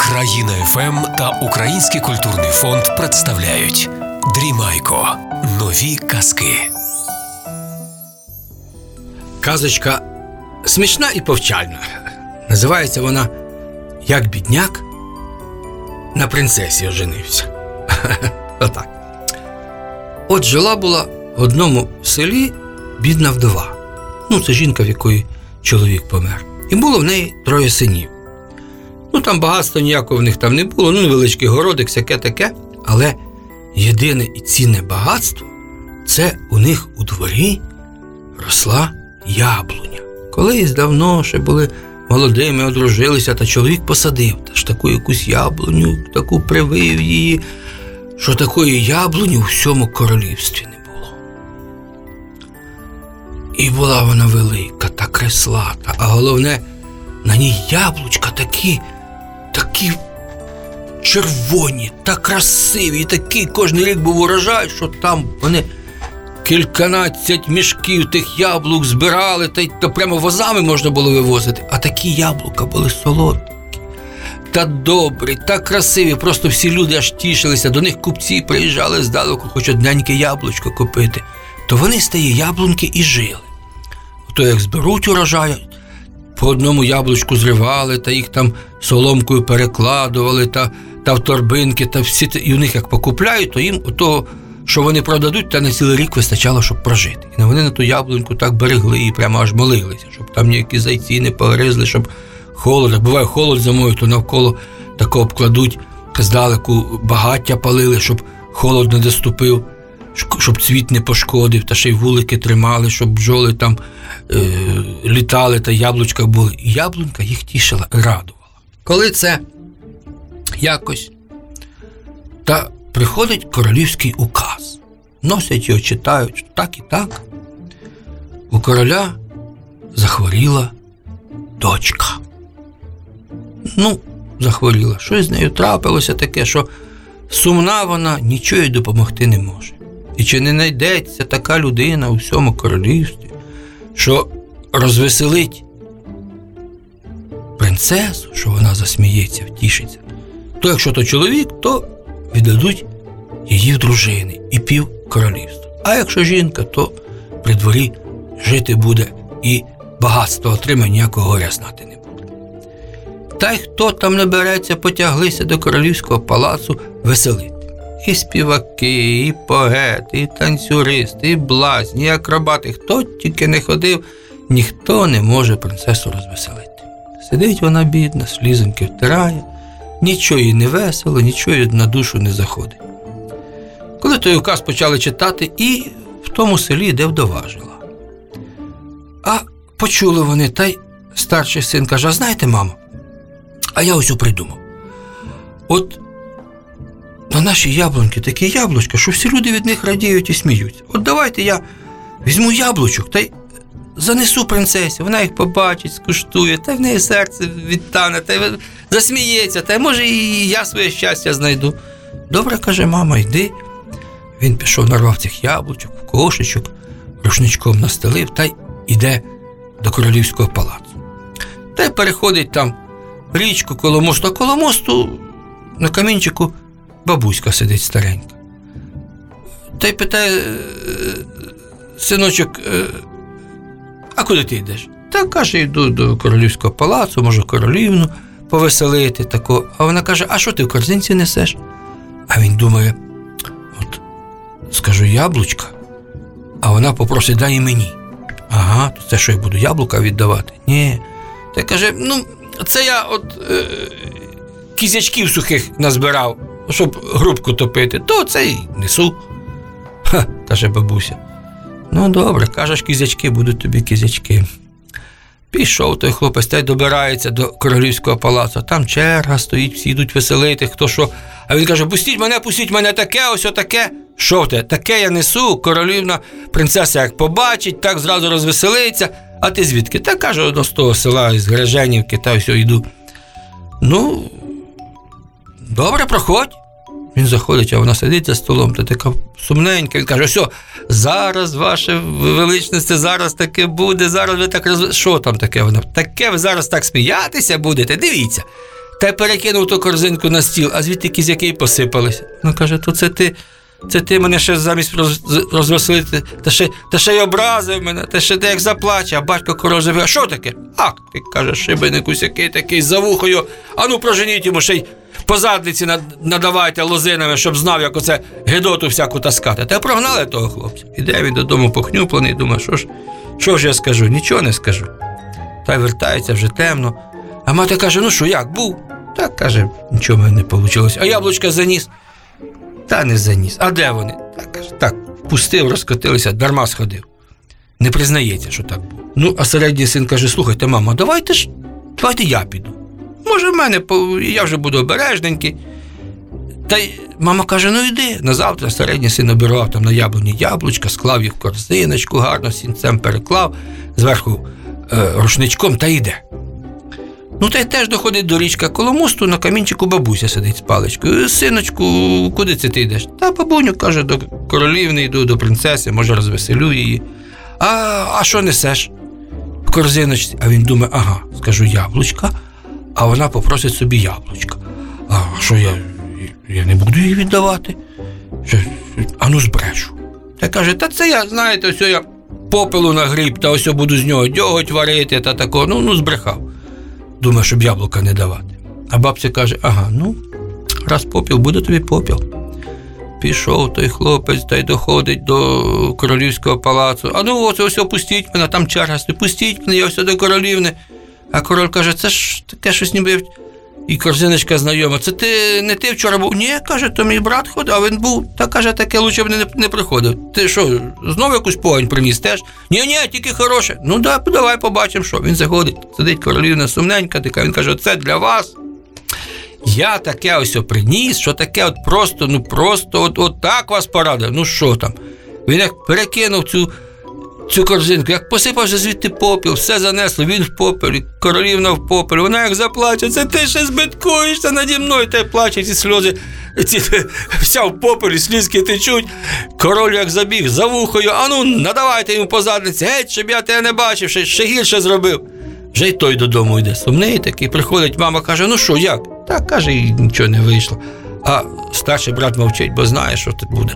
Країна ФМ та Український культурний фонд представляють «Дрімайко. Нові казки». Казочка смішна і повчальна. Називається вона «Як бідняк на принцесі оженився». Отак. От жила була в одному селі бідна вдова. Це жінка, в якої чоловік помер. І було в неї троє синів. Там багатства ніякого в них там не було, невеличкий городик, всяке таке. Але єдине і цінне багатство – це у них у дворі росла яблуня. Колись давно ще були молодими, одружилися, та чоловік посадив таку якусь яблуню, таку привив її, що такої яблуні у всьому королівстві не було. І була вона велика та креслата, а головне – на ній яблучка такі червоні та красиві, такий кожен рік був урожай, що там вони кільканадцять мішків тих яблук збирали, та прямо возами можна було вивозити. А такі яблука були солодкі та добрі, та красиві, просто всі люди аж тішилися, до них купці приїжджали здалеку, хоч одненьке яблучко купити. То вони з тієї яблунки і жили. То як зберуть урожай, по одному яблучку зривали, та їх там соломкою перекладували, та в торбинки, та всі. І у них як покупляють, то їм того, що вони продадуть, та на цілий рік вистачало, щоб прожити. І вони на ту яблуньку так берегли і прямо аж молилися, щоб там ніякі зайці не погризли, щоб холод. Буває холод зимою, то навколо тако обкладуть, здалеку багаття палили, щоб холод не доступив, щоб цвіт не пошкодив, та ще й вулики тримали, щоб бджоли там літали, та яблучка були. І яблунька їх тішила і радувала. Коли це якось, та приходить королівський указ. Носять його, читають, що так і так. У короля захворіла дочка. Захворіла. Щось з нею трапилося таке, що сумна вона, нічого їй допомогти не може. І чи не знайдеться така людина у всьому королівстві, що розвеселить принцесу, що вона засміється, втішиться, то якщо то чоловік, то віддадуть її в дружини і пів королівства. А якщо жінка, то при дворі жити буде і багатство отримає, ніякого горя знати не буде. Та й хто там не береться, потяглися до королівського палацу веселити. І співаки, і поети, і танцюристи, і блазні, і акробати. Хто тільки не ходив, ніхто не може принцесу розвеселити. Сидить вона бідна, слізоньки втирає, нічого їй не весело, нічого їй на душу не заходить. Коли той указ почали читати, і в тому селі, де вдова жила. А почули вони, та й старший син каже: знаєте, мамо, а я ось придумав. От на наші яблунки такі яблучка, що всі люди від них радіють і сміються. От давайте я візьму яблучок та й занесу принцесі, вона їх побачить, скуштує, та в неї серце відтане, та й засміється, та й може і я своє щастя знайду. Добре, каже мама, йди. Він пішов, нарвав цих яблучок, в кошечок, рушничком настелив, та й іде до королівського палацу. Та й переходить там річку коло мосту, а коло мосту на камінчику бабуська сидить старенька. Та й питає: синочок, а куди ти йдеш? Та каже: йду до королівського палацу, можу королівну повеселити тако. А вона каже: а що ти в корзинці несеш? А він думає: от скажу яблучка, а вона попросить: дай і мені. Ага, то це що, я буду яблука віддавати? Ні. Та каже: це я от кізячків сухих назбирав, щоб грубку топити, то це й несу. Ха, каже бабуся. Добре, кажеш, кізячки, будуть тобі кізячки. Пішов той хлопець, та й добирається до королівського палацу. Там черга стоїть, всі йдуть веселити, хто що. А він каже: пустіть мене, таке, ось отаке. Що те? Таке я несу, королівна принцеса як побачить, так зразу розвеселиться. А ти звідки? Та каже: з того села, з Гриженівки, та ось йду. Добре, проходь. Він заходить, а вона сидить за столом, та така сумненька. Він каже: все, зараз, ваше величність, зараз таке буде, зараз ви так що там таке вона? Таке ви зараз так сміятися будете, дивіться. Та перекинув ту корзинку на стіл, а звідти кізяки посипалися. Вона каже: то це ти мене ще замість розвеселити, та ще й образив мене, та ще ти як заплаче, а батько корожив. А що таке? Ах, ти, каже, шибеник усякий такий за вухою, а ну проженіть йому ще й по задниці надавайте лозинами, щоб знав, як оце гидоту всяку таскати. Та прогнали того хлопця. Іде він додому похнюплений, думає, що ж я скажу? Нічого не скажу. Та й вертається, вже темно. А мати каже: ну що, як, був? Так, каже, нічого в мене не вийшло. А яблучка заніс? Та не заніс. А де вони? Так, каже, так, пустив, розкотилися, дарма сходив. Не признається, що так було. Ну, а середній син каже: слухайте, мамо, давайте я піду. Може, в мене, я вже буду обережненький. Та мама каже: ну йди. Назавтра середній син обірвав там на яблуні яблучка, склав їх в корзиночку, гарно сінцем переклав, зверху рушничком та йде. Ну, та й теж доходить до річка. Коло мосту на камінчику бабуся сидить з паличкою. Синочку, куди це ти йдеш? Та бабуню, каже, до королівни йду, до принцеси, може розвеселю її. А що несеш? В корзиночці. А він думає: ага, скажу яблучка, а вона попросить собі яблучка. А що я не буду її віддавати? А ну збрешу. Та каже: та це я, знаєте, ось я попелу нагріб, та ось я буду з нього дьоготь варити, та тако, ну збрехав. Думаю, щоб яблука не давати. А бабця каже: ага, ну, раз попіл, буде тобі попіл. Пішов той хлопець, та й доходить до королівського палацу. А ну ось, пустіть мене, там черга стоїть, пустіть мене, я ось до королівни. А король каже: це ж таке щось ніби. І корзиночка знайома: це не ти вчора був? Ні, каже, то мій брат ходив, а він був. Та, каже, таке лучше б не приходив. Ти що, знову якусь погань приніс теж? Ні, тільки хороше. Ну да, давай побачимо, що. Він заходить, сидить королівна сумненька така, він каже: це для вас. Я таке ось приніс, що таке от просто от так вас порадив. Ну що там? Він як перекинув цю корзинку, як посипався звідти попіл, все занесло, він в попель, королівна в попель, вона як заплаче: це ти ще збиткуєшся наді мною, та й плаче, ці сльози, вся в попелі, слізки течуть. Король як забіг за вухою: а ну, надавайте йому по задниці, геть, щоб я тебе не бачив, ще гірше зробив. Вже й той додому йде, сумний такий, приходить, мама каже: ну що, як? Так, каже, нічого не вийшло. А старший брат мовчить, бо знає, що тут буде.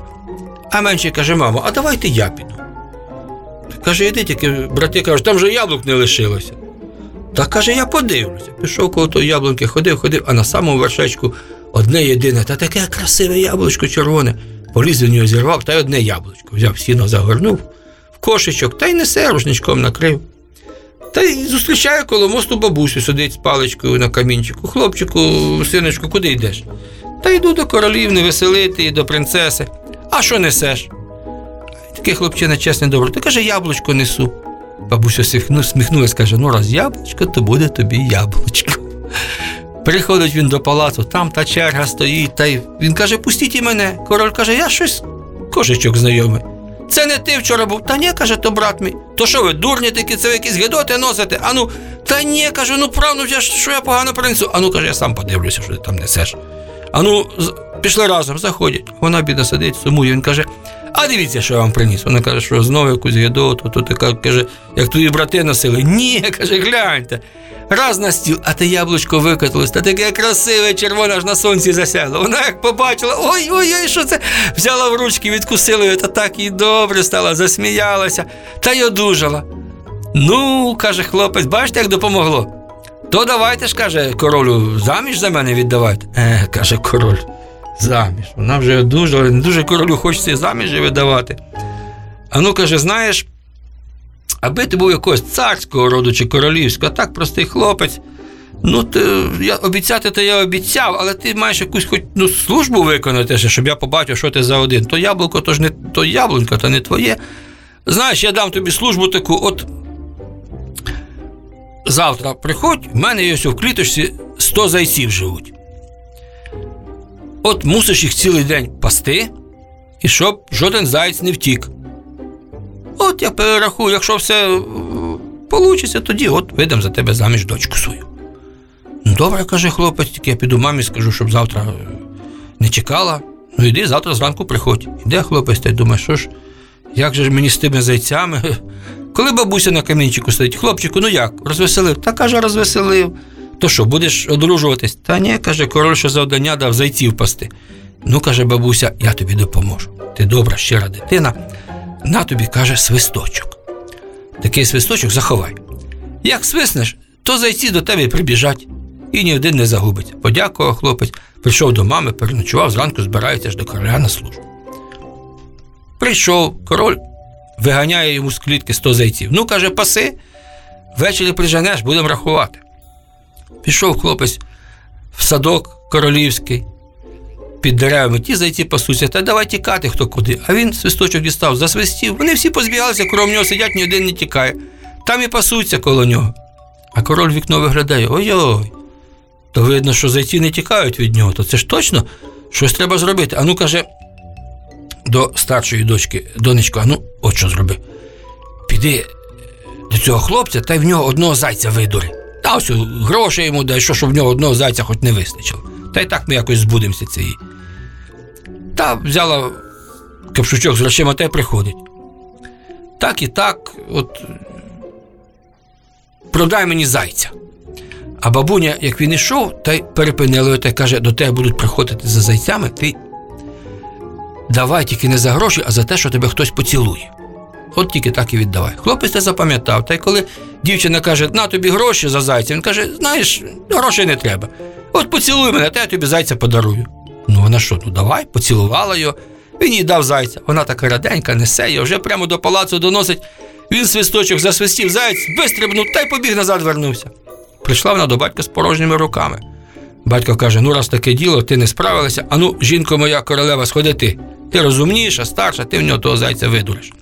А менший каже: мамо, а давайте я піду. Каже: іди, тільки брати кажуть, там же яблук не лишилося. Та, каже, я подивлюся. Пішов коло того яблунки, ходив, а на самому вершечку одне єдине, та таке красиве яблучко червоне. Поліз в нього, зірвав, та й одне яблучко. Взяв сіно, загорнув в кошечок, та й несе, рушничком накрив. Та й зустрічає коло мосту бабусю, сидить з паличкою на камінчику. Хлопчику, синочку, куди йдеш? Та йду до королівни веселити, і до принцеси. А що несеш? Такий хлопчина чесний, добрий. Та, каже, яблучко несу. Бабуся сміхнулася, каже: ну раз яблучко, то буде тобі яблучко. Приходить він до палацу, там та черга стоїть, та й він каже: пустіть і мене. Король каже: я щось кошечок знайомий. Це не ти вчора був? Та ні, каже, то брат мій. То що ви, дурні такі, це ви якісь гидоти носите? А ну, та ні, каже, ну правду, що я погано принесу? А ну, каже, я сам подивлюся, що ти там несеш. А ну, пішли разом, заходять. Вона, бідна, сидить, сумує. Він каже: а дивіться, що я вам приніс. Вона каже: що знову якусь гидоту, то така, каже, як твої брати носили. Ні, каже, гляньте. Раз на стіл, а те яблучко викотилось, та таке красиве, червоне, аж на сонці засягло. Вона як побачила: ой, що це? Взяла в ручки, відкусила її, та так їй добре стало, засміялася, та й одужала. Ну, каже хлопець, бачите, як допомогло? То давайте ж, каже, королю, заміж за мене віддавайте. Каже король, заміж. Вона вже одужала, не дуже королю хочеться заміж віддавати. А ну, каже, знаєш, аби ти був якогось царського роду чи королівського, а так простий хлопець, ну, я обіцяв, але ти маєш якусь хоч службу виконати, щоб я побачив, що ти за один. То яблуко, то ж не то яблунько, то не твоє. Знаєш, я дам тобі службу таку, от завтра приходь, в мене є ось в кліточці 100 зайців живуть. От мусиш їх цілий день пасти, і щоб жоден зайць не втік. От я перерахую, якщо все вийде, тоді от видам за тебе заміж дочку свою. Ну, добре, каже хлопець, тільки я піду мамі скажу, щоб завтра не чекала. Іди, завтра зранку приходь. Іде хлопець, та й думає, що ж, як же ж мені з тими зайцями? Коли бабуся на камінчику сидить, хлопчику, ну як, розвеселив? Та, каже, розвеселив. То що, будеш одружуватись? Та ні, каже, король, що завдання дав зайців пасти. Ну, каже бабуся, я тобі допоможу. Ти добра, щира дитина. На тобі, каже, свисточок. Такий свисточок заховай. Як свиснеш, то зайці до тебе прибіжать. І ні один не загубить. Подякував хлопець, прийшов до мами, переночував, зранку збирається ж до короля на службу. Прийшов король, виганяє йому з клітки 100 зайців. Ну, каже, паси, ввечері приженеш, будемо рахувати. Пішов хлопець в садок королівський, під деревами, ті зайці пасуться, та давай тікати хто куди. А він свисточок дістав, засвистів, вони всі позбігалися, крім нього сидять, ні один не тікає. Там і пасуться коло нього. А король в вікно виглядає, ой-ой, то видно, що зайці не тікають від нього, то це ж точно щось треба зробити. А ну, каже, до старшої дочки, донечко, а ну, от що зроби. Піди до цього хлопця, та й в нього одного зайця видури. Та ось гроші йому дай, що, щоб в нього одного зайця хоч не вистачило. Та й так ми якось збудемося цієї. Та взяла капшучок з грошима, та й приходить. Так і так, от, продай мені зайця. А бабуня, як він ішов, та й перепинила його, та й каже, до тебе будуть приходити за зайцями, ти давай тільки не за гроші, а за те, що тебе хтось поцілує. От тільки так і віддавай. Хлопець це запам'ятав, та й коли дівчина каже, на тобі гроші за зайця, він каже, знаєш, грошей не треба. От поцілуй мене, та я тобі зайця подарую. Ну вона що, ну давай, поцілувала його, він їй дав зайця. Вона така раденька, несе його, вже прямо до палацу доносить. Він свисточок засвистів, заяць вистрибнув, та й побіг назад, вернувся. Прийшла вона до батька з порожніми руками. Батько каже, ну раз таке діло, ти не справилася, а ну, жінко моя королева, сходи ти. Ти розумніша, старша, ти в нього того зайця видуриш.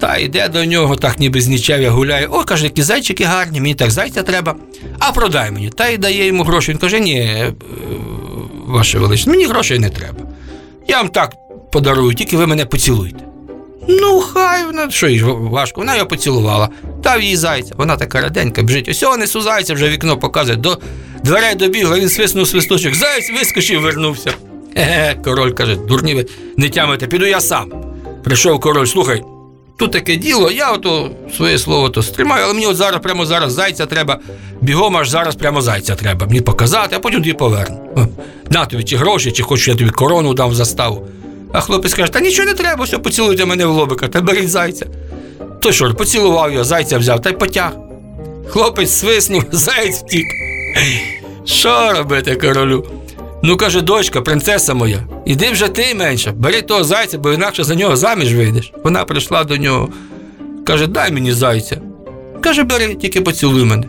Та йде до нього, так ніби з нічев'я гуляє. О, каже, які зайчики гарні, мені так зайця треба, а продай мені. Та й дає йому гроші. Він каже, ні, ваше величність, мені грошей не треба. Я вам так подарую, тільки ви мене поцілуйте. Ну, хай вона, що їй важко, вона його поцілувала. Дав їй зайця, вона така раденька, біжить. Ось його несу зайця, вже вікно показує. До дверей добігла, він свиснув свисточок. Заяць вискочив, вернувся. Король каже, дурні ви, не тямите, піду я сам. Прийшов король, слухай, тут таке діло, я ото своє слово то стримаю, але мені от зараз, прямо зараз зайця треба, бігом аж зараз прямо зайця треба. Мені показати, а потім тобі поверну. На тобі чи гроші, чи хочу я тобі корону дам в заставу. А хлопець каже, та нічого не треба, все, поцілуйте мене в лобика, та беріть зайця. Той що, поцілував його, зайця взяв, та й потяг. Хлопець свиснув, заєць втік. Що робити королю? Ну, каже, дочка, принцеса моя, іди вже ти менше, бери того зайця, бо інакше за нього заміж вийдеш. Вона прийшла до нього, каже, дай мені зайця. Каже, бери, тільки поцілуй мене.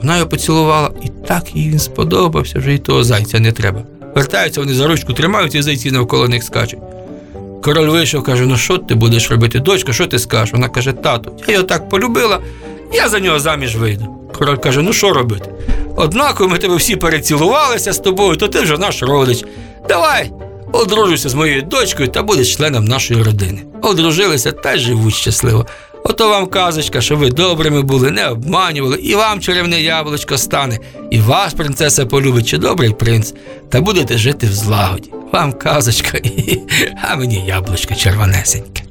Вона його поцілувала, і так їй він сподобався, вже й того зайця не треба. Вертаються, вони за ручку тримають, і зайці навколо них скачуть. Король вийшов, каже, ну що ти будеш робити, дочка, що ти скажеш? Вона каже, тату, я його так полюбила, я за нього заміж вийду. Король каже, ну що робити? Однаково ми тебе всі перецілувалися з тобою, то ти вже наш родич. Давай, одружуйся з моєю дочкою та будеш членом нашої родини. Одружилися та живуть щасливо. Ото вам казочка, що ви добрими були, не обманювали, і вам чарівне яблучко стане, і вас принцеса полюбить, чи добрий принц, та будете жити в злагоді. Вам казочка, а мені яблучко червонесеньке.